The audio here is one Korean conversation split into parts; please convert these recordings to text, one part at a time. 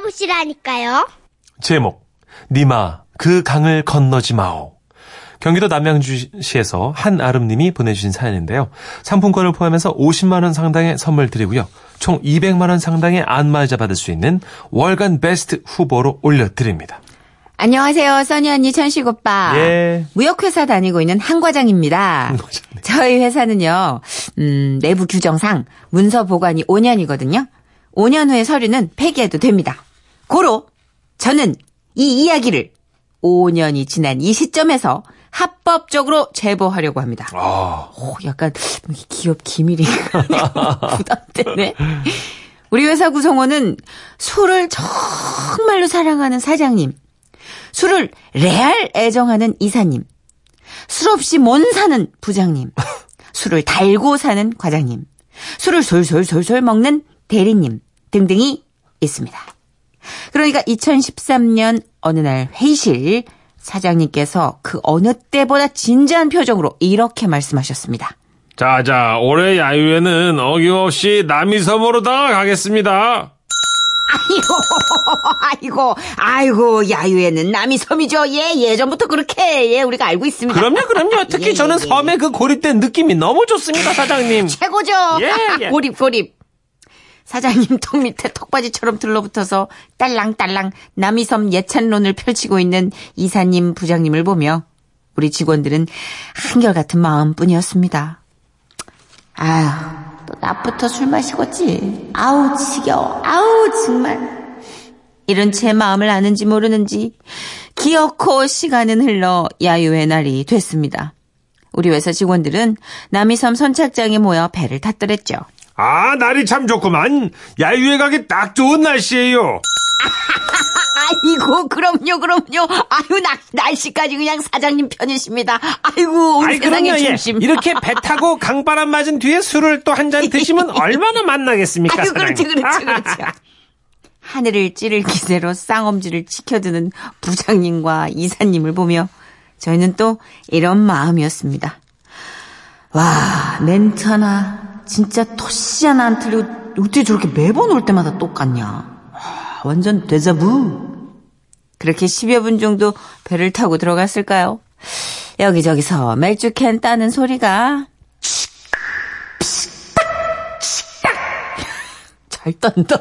만나보시라니까요. 제목 니마 그 강을 건너지 마오. 경기도 남양주시에서 한아름님이 보내주신 사연인데요. 상품권을 포함해서 50만 원 상당의 선물 드리고요. 총 200만 원 상당의 안마의자 받을 수 있는 월간 베스트 후보로 올려드립니다. 안녕하세요. 써니 언니, 천식 오빠. 예. 무역회사 다니고 있는 한 과장입니다. 저희 회사는요. 내부 규정상 문서 보관이 5년이거든요. 5년 후에 서류는 폐기해도 됩니다. 고로 저는 이 이야기를 5년이 지난 이 시점에서 합법적으로 제보하려고 합니다. 아. 오, 약간 기업 기밀인가? 부담되네. 우리 회사 구성원은 술을 정말로 사랑하는 사장님, 술을 레알 애정하는 이사님, 술 없이 못 사는 부장님, 술을 달고 사는 과장님, 술을 솔솔솔솔 먹는 대리님 등등이 있습니다. 그러니까 2013년 어느 날 회의실 사장님께서 그 어느 때보다 진지한 표정으로 이렇게 말씀하셨습니다. 자자, 올해 야유회는 어김없이 남이섬으로 다 가겠습니다. 아이고, 야유회는 남이섬이죠. 예전부터 그렇게 우리가 알고 있습니다. 그럼요. 특히 저는 섬의 그 고립된 느낌이 너무 좋습니다, 사장님. 최고죠. 예. 고립. 사장님 턱 밑에 턱받이처럼 들러붙어서 딸랑딸랑 남이섬 예찬론을 펼치고 있는 이사님, 부장님을 보며 우리 직원들은 한결같은 마음뿐이었습니다. 아휴, 또 낮부터 술 마시겠지. 아우, 지겨워. 아우, 정말. 이런 제 마음을 아는지 모르는지 기어코 시간은 흘러 야유회 날이 됐습니다. 우리 회사 직원들은 남이섬 선착장에 모여 배를 탔더랬죠. 아, 날이 참 좋구만. 야유회 가기 딱 좋은 날씨예요. 아이고, 그럼요. 아유, 날씨까지 그냥 사장님 편이십니다. 아이고, 우리 세상의 중심. 이렇게 배 타고 강바람 맞은 뒤에 술을 또 한 잔 드시면 얼마나 만나겠습니까, 아유, 사장님. 그렇지. 하늘을 찌를 기세로 쌍엄지를 치켜드는 부장님과 이사님을 보며 저희는 또 이런 마음이었습니다. 와, 멘트나 진짜 토시 하나 안 틀리고 어떻게 저렇게 매번 올 때마다 똑같냐. 완전 데자부. 그렇게 10여 분 정도 배를 타고 들어갔을까요? 여기저기서 맥주캔 따는 소리가 잘 딴다.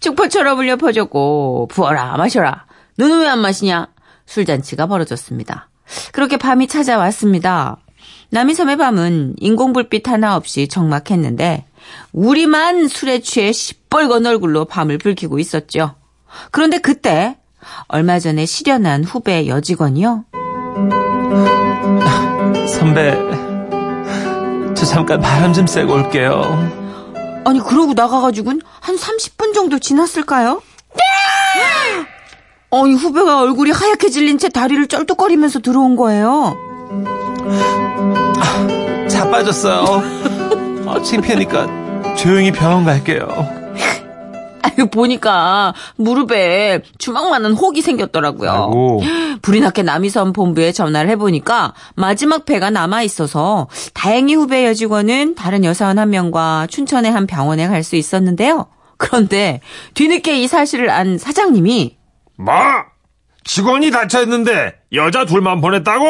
축포처럼 울려 퍼졌고 부어라 마셔라 눈은 왜 안 마시냐 술잔치가 벌어졌습니다. 그렇게 밤이 찾아왔습니다. 남이섬의 밤은 인공불빛 하나 없이 적막했는데 우리만 술에 취해 시뻘건 얼굴로 밤을 불키고 있었죠. 그런데 그때 얼마 전에 실연한 후배 여직원이요. 선배, 저 잠깐 바람 좀 쐬고 올게요. 아니, 그러고 나가가지고는 한 30분 정도 지났을까요? 네! 아니, 후배가 얼굴이 하얗게 질린 채 다리를 쩔뚝거리면서 들어온 거예요. 자빠졌어요. 창피하니까 조용히 병원 갈게요. 아유, 보니까 무릎에 주먹만한 혹이 생겼더라고요. 아이고. 불이 났게 남이섬 본부에 전화를 해보니까 마지막 배가 남아있어서 다행히 후배 여직원은 다른 여사원 한 명과 춘천의 한 병원에 갈 수 있었는데요. 그런데 뒤늦게 이 사실을 안 사장님이 직원이 다쳐있는데 여자 둘만 보냈다고?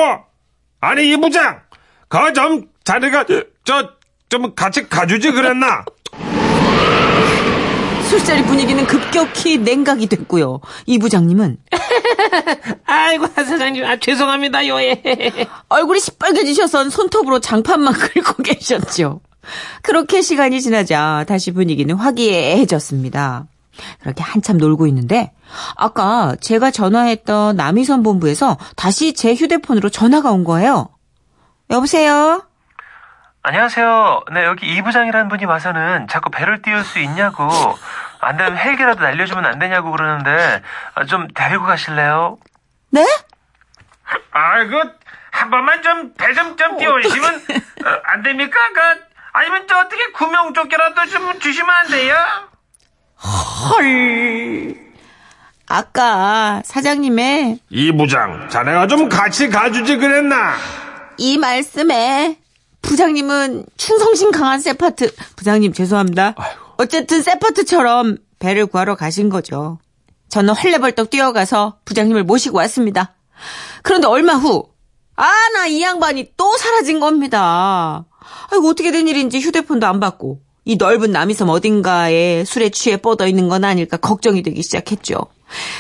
아니, 이 부장! 그 좀 자네가 좀 같이 가주지 그랬나? 술자리 분위기는 급격히 냉각이 됐고요. 이 부장님은 아이고, 사장님, 죄송합니다. 얼굴이 시뻘개지셔서 손톱으로 장판만 긁고 계셨죠. 그렇게 시간이 지나자 다시 분위기는 화기애애해졌습니다. 그렇게 한참 놀고 있는데 아까 제가 전화했던 남이섬 본부에서 다시 제 휴대폰으로 전화가 온 거예요. 여보세요? 안녕하세요. 네, 여기 이 부장이라는 분이 와서는 자꾸 배를 띄울 수 있냐고, 안 되면 헬기라도 날려주면 안 되냐고 그러는데 좀 데리고 가실래요? 네? 아이고, 한 번만 좀 배 좀 띄워주시면 안 됩니까? 아니면 저 어떻게 구명조끼라도 좀 주시면 안 돼요? 헐. 아까 사장님의 이 부장, 자네가 좀 같이 가주지 그랬나? 이 말씀에 부장님은 충성심 강한 세파트, 부장님 죄송합니다. 아이고. 어쨌든 세파트처럼 배를 구하러 가신 거죠. 저는 헐레벌떡 뛰어가서 부장님을 모시고 왔습니다. 그런데 얼마 후, 나 이 양반이 또 사라진 겁니다. 아이고, 어떻게 된 일인지 휴대폰도 안 받고 이 넓은 남이섬 어딘가에 술에 취해 뻗어 있는 건 아닐까 걱정이 되기 시작했죠.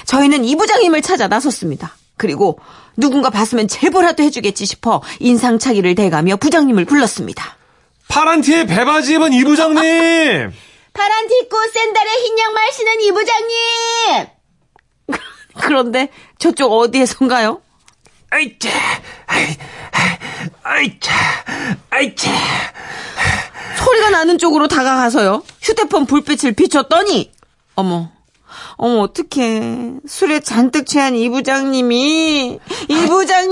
저희는 이 부장님을 찾아 나섰습니다. 그리고 누군가 봤으면 제보라도 해주겠지 싶어 인상착의를 대가며 부장님을 불렀습니다. 파란 티에 배바지 입은 이 부장님! 파란 티 입고 샌들에 흰 양말 신은 이 부장님! 그런데 저쪽 어디에선가요? 아이차! 아이차! 아이차! 소리가 나는 쪽으로 다가가서요. 휴대폰 불빛을 비췄더니 어머 어떡해. 술에 잔뜩 취한 이 부장님이 으쨔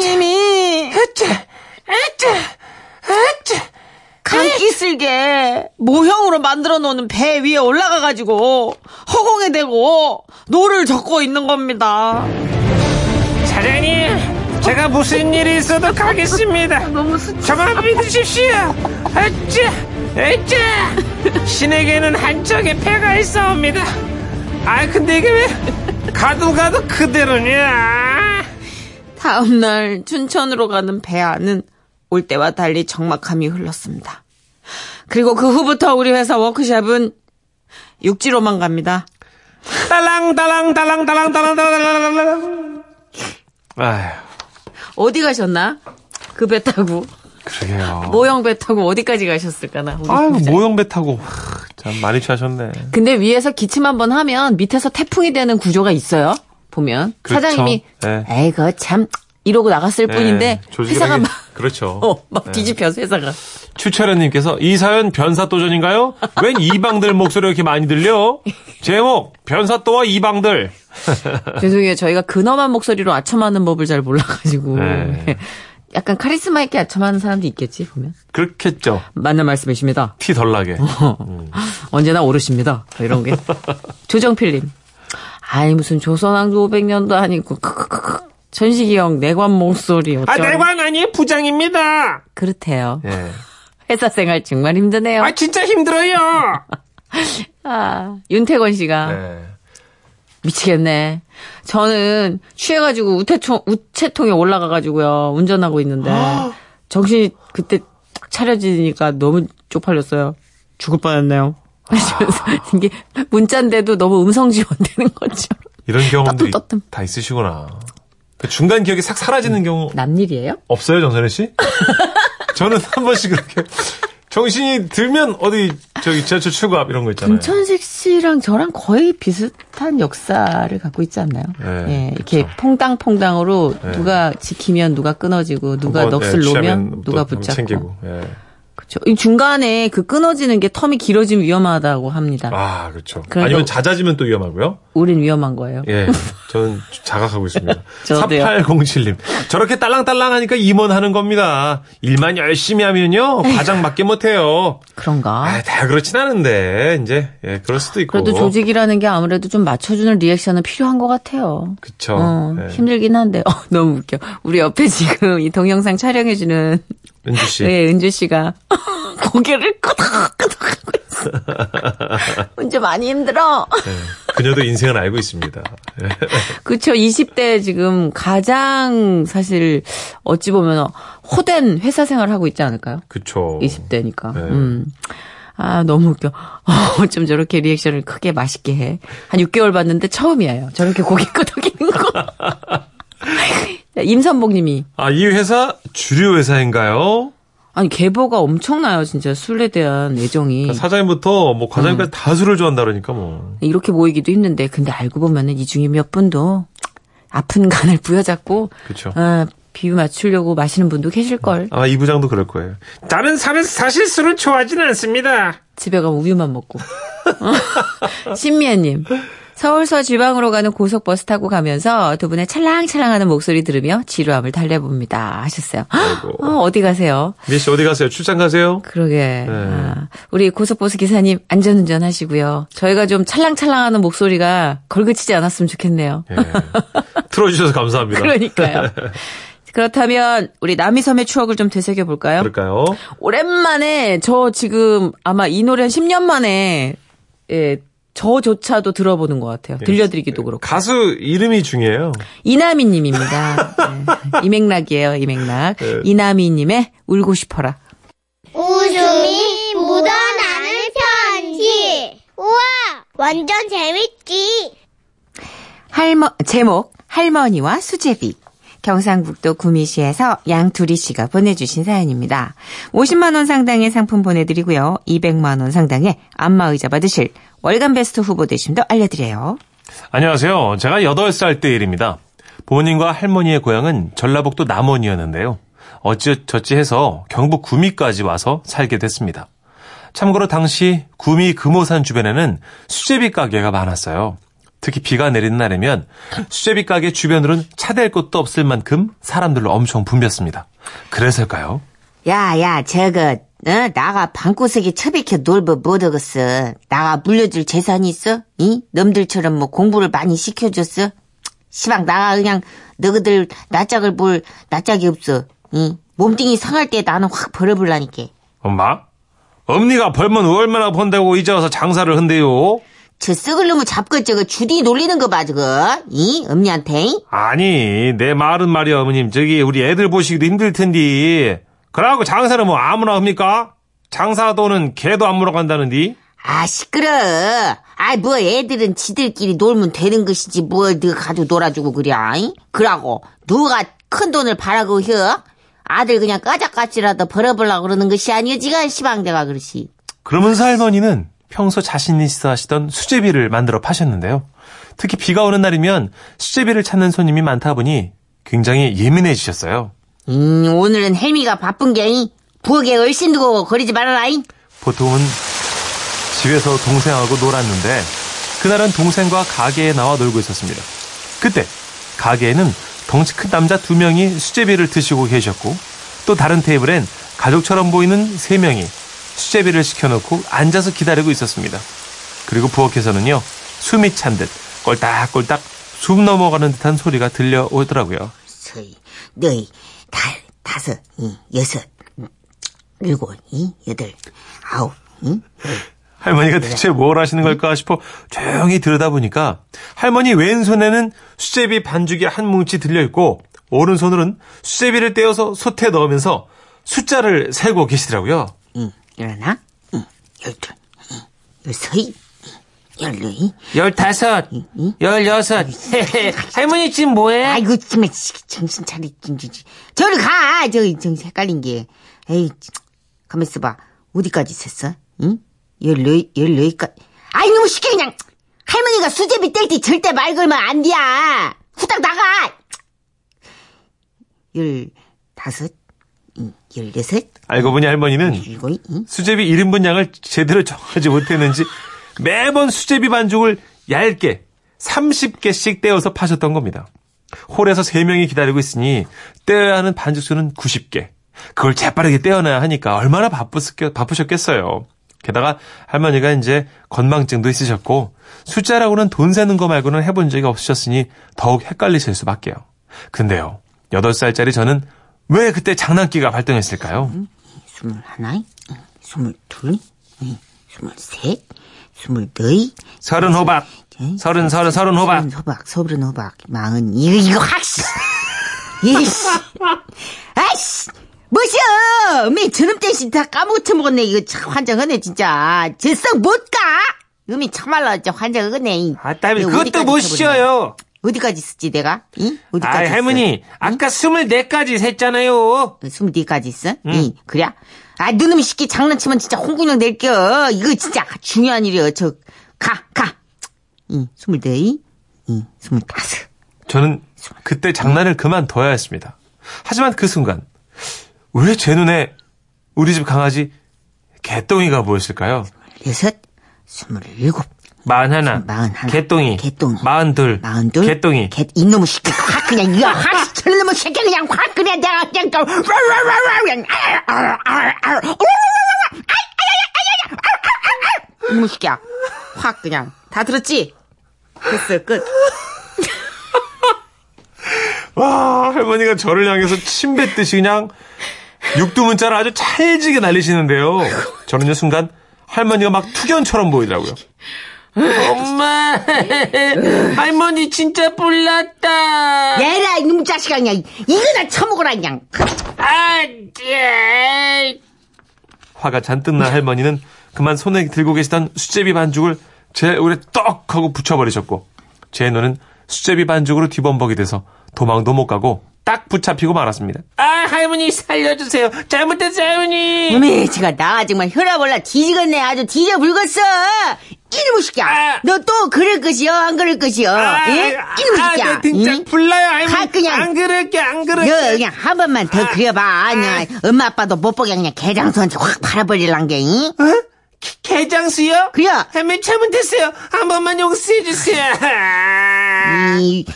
감기 쓸게 모형으로 만들어 놓은 배 위에 올라가가지고 허공에 대고 노를 젓고 있는 겁니다. 사장님, 제가 무슨 일이 있어도 가겠습니다. 너무 저만 믿으십시오. 으쨔 신에게는 한쪽에 배가 있어옵니다. 근데 이게 왜 가도 그대로냐. 다음날 춘천으로 가는 배 안은 올 때와 달리 적막함이 흘렀습니다. 그리고 그 후부터 우리 회사 워크숍은 육지로만 갑니다. 딸랑딸랑딸랑딸랑딸랑딸랑딸랑. 아휴, 어디 가셨나? 그 배 타고. 그러게요. 모형 배 타고 어디까지 가셨을까나. 아유, 모형 배 타고. 참 많이 취하셨네. 근데 위에서 기침 한번 하면 밑에서 태풍이 되는 구조가 있어요. 보면. 그렇죠. 사장님이 네. 에이, 그거 참 이러고 나갔을 네. 뿐인데 회사가 막. 그렇죠. 막 네. 뒤집혀서 회사가. 추철현님께서 이 사연 변사또전인가요? 웬 이방들 목소리가 이렇게 많이 들려? 제목 변사또와 이방들. 죄송해요. 저희가 근엄한 목소리로 아첨하는 법을 잘 몰라가지고. 네. 약간 카리스마 있게 아첨하는 사람도 있겠지 보면. 그렇겠죠. 맞는 말씀이십니다. 티 덜 나게. 언제나 오르십니다. 이런 게. 조정필님. 아니 무슨 조선왕조 500년도 아니고 크크크크. 전식이 형 내관 목소리 어쩌? 내관 아니에요, 부장입니다. 그렇대요. 예. 회사 생활 정말 힘드네요. 진짜 힘들어요. 윤태권 씨가 네. 미치겠네. 저는 취해가지고 우체통에 올라가가지고요 운전하고 있는데 정신이 그때 딱 차려지니까 너무 쪽팔렸어요. 죽을 뻔했네요. 이게 문자인데도 너무 음성 지원되는 것처럼. 이런 경험들이 다 있으시구나. 중간 기억이 싹 사라지는 경우. 남일이에요? 없어요, 정선혜 씨? 저는 한 번씩 그렇게 정신이 들면 지하철 출구 앞 이런 거 있잖아요. 김천식 씨랑 저랑 거의 비슷한 역사를 갖고 있지 않나요? 네, 예, 이렇게 그렇죠. 퐁당퐁당으로 네. 누가 지키면 누가 끊어지고 누가 넋을 놓으면 누가 붙잡고. 챙기고. 예. 그렇죠. 이 중간에 그 끊어지는 게 텀이 길어지면 위험하다고 합니다. 그렇죠. 아니면 잦아지면 또 위험하고요. 우린 위험한 거예요. 예. 저는 자각하고 있습니다. 4807님. 저렇게 딸랑딸랑 하니까 임원하는 겁니다. 일만 열심히 하면요. 과장밖에 못해요. 그런가? 다 그렇진 않은데. 이제 예, 그럴 수도 있고. 그래도 조직이라는 게 아무래도 좀 맞춰주는 리액션은 필요한 것 같아요. 그렇죠. 예. 힘들긴 한데. 너무 웃겨. 우리 옆에 지금 이 동영상 촬영해주는 은주 씨. 네, 은주 씨가 고개를 끄덕끄덕 하고 있어. 은주 많이 힘들어. 네, 그녀도 인생을 알고 있습니다. 그렇죠. 20대 지금 가장 사실 어찌 보면 호된 회사 생활을 하고 있지 않을까요? 그렇죠. 20대니까. 네. 너무 웃겨. 어쩜 저렇게 리액션을 크게 맛있게 해. 한 6개월 봤는데 처음이에요. 저렇게 고개 끄덕이는 거. 임선복 님이. 이 회사 주류 회사인가요? 아니, 계보가 엄청나요, 진짜. 술에 대한 애정이. 그러니까 사장님부터 과장님까지 다 술을 좋아한다 그러니까 뭐. 이렇게 모이기도 힘든데, 근데 알고 보면은 이 중에 몇 분도 아픈 간을 부여잡고. 그쵸. 비유 맞추려고 마시는 분도 계실걸. 이 부장도 그럴 거예요. 다른 사람은 사실 술을 좋아하진 않습니다. 집에 가면 우유만 먹고. 신미애님. 서울서 지방으로 가는 고속버스 타고 가면서 두 분의 찰랑찰랑하는 목소리 들으며 지루함을 달래봅니다. 하셨어요. 어디 가세요? 미애 씨 어디 가세요? 출장 가세요? 그러게. 네. 우리 고속버스 기사님 안전운전 하시고요. 저희가 좀 찰랑찰랑하는 목소리가 걸그치지 않았으면 좋겠네요. 네. 틀어주셔서 감사합니다. 그러니까요. 그렇다면 우리 남이섬의 추억을 좀 되새겨볼까요? 그럴까요? 오랜만에 저 지금 아마 이 노래 10년 만에 저조차도 들어보는 것 같아요. 들려드리기도 그렇고. 가수 이름이 중요해요. 이나미 님입니다. 네. 이 맥락이에요. 이 맥락. 네. 이나미 님의 울고 싶어라. 웃음이 묻어나는 편지. 우와 완전 재밌지. 제목 할머니와 수제비. 경상북도 구미시에서 양두리 씨가 보내주신 사연입니다. 50만 원 상당의 상품 보내드리고요. 200만 원 상당의 안마의자 받으실 월간 베스트 후보 되심도 알려드려요. 안녕하세요. 제가 8살 때 일입니다. 부모님과 할머니의 고향은 전라북도 남원이었는데요. 어찌저찌 해서 경북 구미까지 와서 살게 됐습니다. 참고로 당시 구미 금오산 주변에는 수제비 가게가 많았어요. 특히 비가 내리는 날이면 수제비 가게 주변으로는 차댈 곳도 없을 만큼 사람들로 엄청 붐볐습니다. 그래서일까요? 야야 저거 나가 방구석에 처박혀 놀면 못하겠어. 나가 물려줄 재산이 있어? 이 놈들처럼 뭐 공부를 많이 시켜줬어? 시방 나가 그냥 너희들 낯짝을 볼 낯짝이 없어. 이 몸뚱이 상할 때 나는 확 벌어볼라니까. 엄마? 엄니가 벌면 얼마나 번다고 이제 와서 장사를 한대요? 저 썩을 놈을 잡고 저거 주디 놀리는 거 봐 저거. 이 엄니한테. 아니 내 말은 말이야 어머님. 저기 우리 애들 보시기도 힘들 텐데. 그러고 장사는 뭐 아무나 합니까? 장사 돈은 개도 안 물어간다는데. 아 시끄러. 아이 뭐 애들은 지들끼리 놀면 되는 것이지 뭘 너 가져 놀아주고 그래. 그러고 누가 큰 돈을 바라고 혀? 아들 그냥 까작까지라도 벌어보려고 그러는 것이 아니여 지가 시방대가 그러시. 그러면서 할머니는 평소 자신이 있어 하시던 수제비를 만들어 파셨는데요. 특히 비가 오는 날이면 수제비를 찾는 손님이 많다 보니 굉장히 예민해지셨어요. 오늘은 혜미가 바쁜 게 부엌에 얼씬 두고 거리지 말아라. 보통은 집에서 동생하고 놀았는데 그날은 동생과 가게에 나와 놀고 있었습니다. 그때 가게에는 덩치 큰 남자 2명이 수제비를 드시고 계셨고 또 다른 테이블엔 가족처럼 보이는 3명이 수제비를 시켜놓고 앉아서 기다리고 있었습니다. 그리고 부엌에서는요. 숨이 찬 듯 꼴딱꼴딱 숨 넘어가는 듯한 소리가 들려오더라고요. 서이, 너희, 다섯, 6, 7, 8, 9, 할머니가 대체 뭘 하시는 걸까 싶어 조용히 들여다보니까 할머니 왼손에는 수제비 반죽이 한 뭉치 들려있고 오른손으로는 수제비를 떼어서 솥에 넣으면서 숫자를 세고 계시더라고요. 11, 12, 13, 14, 15, 16. 할머니 지금 뭐해? 아이고 정말 정신 차리. 저리 가. 저기 정신 헷갈린 게. 에이, 가만 있어봐. 어디까지 셌어? 응? 14까지. 아이 너무 쉽게 그냥. 할머니가 수제비 뗄 때 절대 말 걸면 안 돼. 후딱 나가. 15. 16. 알고 보니 할머니는 17, 수제비 1인분 양을 제대로 정하지 못했는지 매번 수제비 반죽을 얇게 30개씩 떼어서 파셨던 겁니다. 홀에서 3명이 기다리고 있으니 떼어야 하는 반죽수는 90개. 그걸 재빠르게 떼어놔야 하니까 얼마나 바쁘셨겠어요. 게다가 할머니가 이제 건망증도 있으셨고 숫자라고는 돈 세는 거 말고는 해본 적이 없으셨으니 더욱 헷갈리실 수밖에요. 근데요. 8살짜리 저는 왜 그때 장난기가 발동했을까요? 21, 22, 23, 24, 30호박, 30호박, 30호박, 40, 이거 확씨, 이씨, 아이씨, 뭐시여, 매 저놈 대신 다 까먹어먹었네. 이거 참 환장하네 진짜. 제성 못 가, 음이 참말로 환장하네. 아, 따위 그것도 못 쉬어요. 어디까지 쓰지 내가? 응? 어디까지? 아, 할머니, 응? 아까 24까지 셌잖아요. 24까지 있어? 응. 응, 그래? 아, 너놈이 쉽게 장난치면 진짜 홍군형 낼게요. 이거 진짜 중요한 일이에요. 저, 가. 응, 24, 응, 25. 저는 그때 장난을 그만둬야 했습니다. 하지만 그 순간, 왜 제 눈에 우리 집 강아지 개똥이가 보였을까요? 26, 27. 41, 개똥이, 마흔둘, 개똥이. 이놈의 새끼, 확 그냥, 이거 확, 저놈의 새끼, 그냥 확 그냥, 내가 그냥, 이놈의 새끼야, 확 그냥. 다 들었지? 됐어, 끝. 와, 할머니가 저를 향해서 침 뱉듯이 그냥 육두문자를 아주 찰지게 날리시는데요. 저는요, 순간 할머니가 막 투견처럼 보이더라고요. 엄마, 할머니 진짜 불났다. 얘라 이놈 자식아, 그냥 이거나 처먹어라 그냥. 아, 예. 화가 잔뜩 난 할머니는 그만 손에 들고 계시던 수제비 반죽을 제 얼굴에 떡 하고 붙여버리셨고, 제 눈은 수제비 반죽으로 뒤범벅이 돼서 도망도 못 가고 딱 붙잡히고 말았습니다. 아, 할머니 살려주세요. 잘못됐어요, 할머니. 어메, 제가 나 정말 혈압 올라 뒤지겠네. 아주 뒤져 불겄어. 이놈의 새끼야. 아, 너 또 그럴 것이여, 안 그럴 것이여. 아, 예? 이놈의 새끼야. 아, 네, 진짜 응? 불러요, 할머니. 그냥, 안 그럴게. 너 그냥 한 번만 더 그려봐. 그냥 엄마 아빠도 못 보게 그냥 개장수한테 확 팔아버릴란 게. 응? 어? 개장수요? 그래. 할머니 잘못됐어요. 한 번만 용서해 주세요.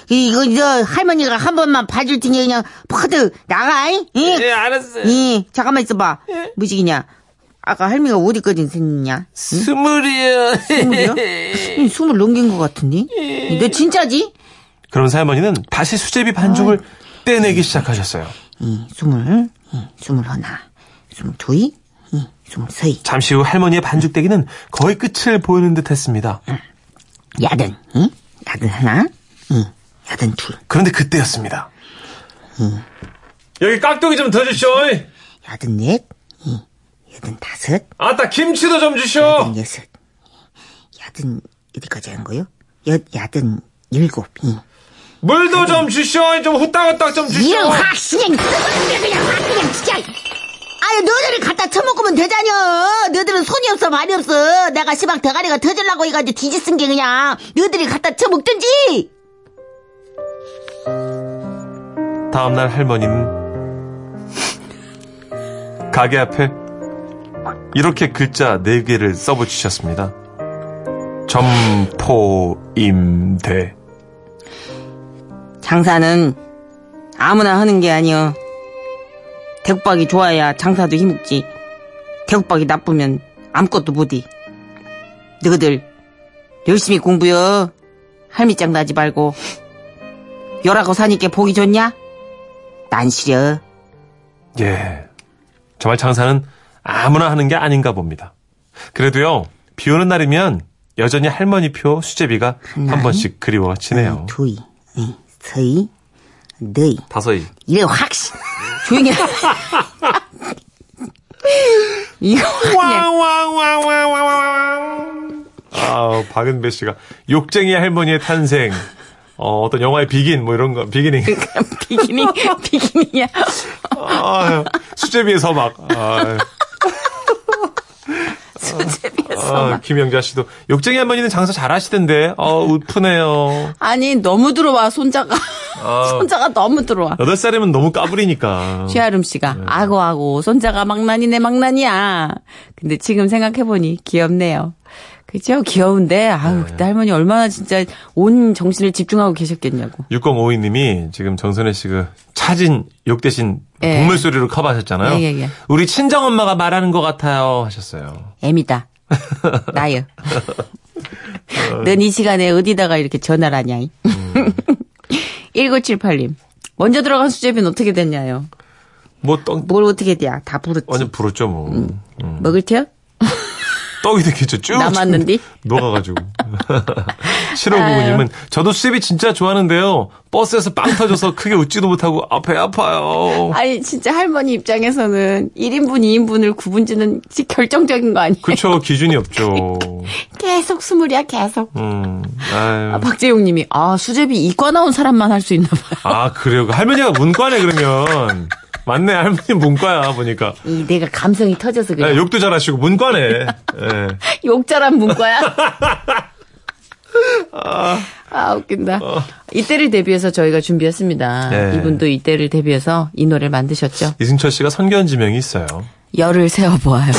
이거 저 할머니가 한 번만 봐줄 테니 그냥 퍼뜩 나가. 예, 네, 알았어요. 예, 잠깐만 있어봐. 예. 무지기냐? 아까 할머니가 어디까지 생겼냐? 20이요. 20이요? 20 넘긴 것 같은데? 예. 너 진짜지? 그러면서 할머니는 다시 수제비 반죽을 떼내기 시작하셨어요. 20, 21, 22. 잠시 후 할머니의 반죽대기는 거의 끝을 보이는 듯 했습니다. 야든, 응? 야든 하나, 응. 야든 둘. 그런데 그때였습니다. 응. 여기 깍두기 좀 더 주시오. 야든 넷, 응. 야든 다섯. 아따, 김치도 좀 주시오. 야든 여섯. 야든, 어디까지 한 거요? 야든 일곱, 응. 물도 좀 주시오. 좀 후딱후딱 좀 주시오. 이런 확, 그냥 진짜. 아유, 너들을 갖다 처먹으면 되자녀. 너들은 손이 없어 발이 없어. 내가 시방 대가리가 터질라고 해가지고 뒤집은 게 그냥 너들이 갖다 처먹든지. 다음날 할머니는 가게 앞에 이렇게 글자 4개를 써붙이셨습니다. 점포임대. 장사는 아무나 하는 게 아니여. 대국박이 좋아야 장사도 힘있지. 대국박이 나쁘면 아무것도 못해. 너희들 열심히 공부여. 할미짱 나지 말고. 열하고 사니까 복이 좋냐? 난 싫어. 예, 정말 장사는 아무나 하는 게 아닌가 봅니다. 그래도요, 비 오는 날이면 여전히 할머니표 수제비가 하나, 한 번씩 그리워지네요. 둘, 셋, 넷, 다섯이. 이래 확신. 조용히 해. 이거 왕. 아, 박은배 씨가 욕쟁이 할머니의 탄생. 어떤 영화의 비긴 뭐 이런 거. 비기닝. 비기닝이야. 아, 수제비에서 막. 아, 김영자 씨도 욕쟁이 할머니는 장사 잘하시던데. 웃프네요. 아니, 너무 들어와 손자가. 손자가 너무 들어와. 8살이면 너무 까불이니까. 최아름 씨가 네. 아고아고 손자가 막난이네 막난이야. 근데 지금 생각해보니 귀엽네요. 그죠? 귀여운데 아유 네. 그때 할머니 얼마나 진짜 온 정신을 집중하고 계셨겠냐고. 6052님이 지금 정선혜 씨 그 차진 욕 대신 네. 동물 소리로 커버하셨잖아요. 예. 우리 친정엄마가 말하는 것 같아요 하셨어요. 애미다. 나요. 넌 이 시간에 어디다가 이렇게 전화를 하냐. 1978님. 먼저 들어간 수제비는 어떻게 됐냐요? 뭘 어떻게 돼야? 다 부르지. 완전 부르죠 뭐. 먹을 테요? 떡이 됐겠죠. 쭉 남았는데? 녹아가지고. 7599님은 저도 수제비 진짜 좋아하는데요. 버스에서 빵 터져서 크게 웃지도 못하고 앞에 아파요. 아니 진짜 할머니 입장에서는 1인분 2인분을 구분지는 결정적인 거 아니에요? 그렇죠. 기준이 없죠. 계속 스물이야 계속. 박재용님이 수제비 이과 나온 사람만 할 수 있나 봐요. 아 그래요? 할머니가 문과네 그러면. 맞네. 할머니 문과야 보니까. 내가 감성이 터져서 그래. 욕도 잘하시고 문과네. 네. 욕 잘한 문과야. 웃긴다. 이때를 대비해서 저희가 준비했습니다. 네. 이분도 이때를 대비해서 이 노래를 만드셨죠. 이승철 씨가 선견 지명이 있어요. 열을 세워보아요.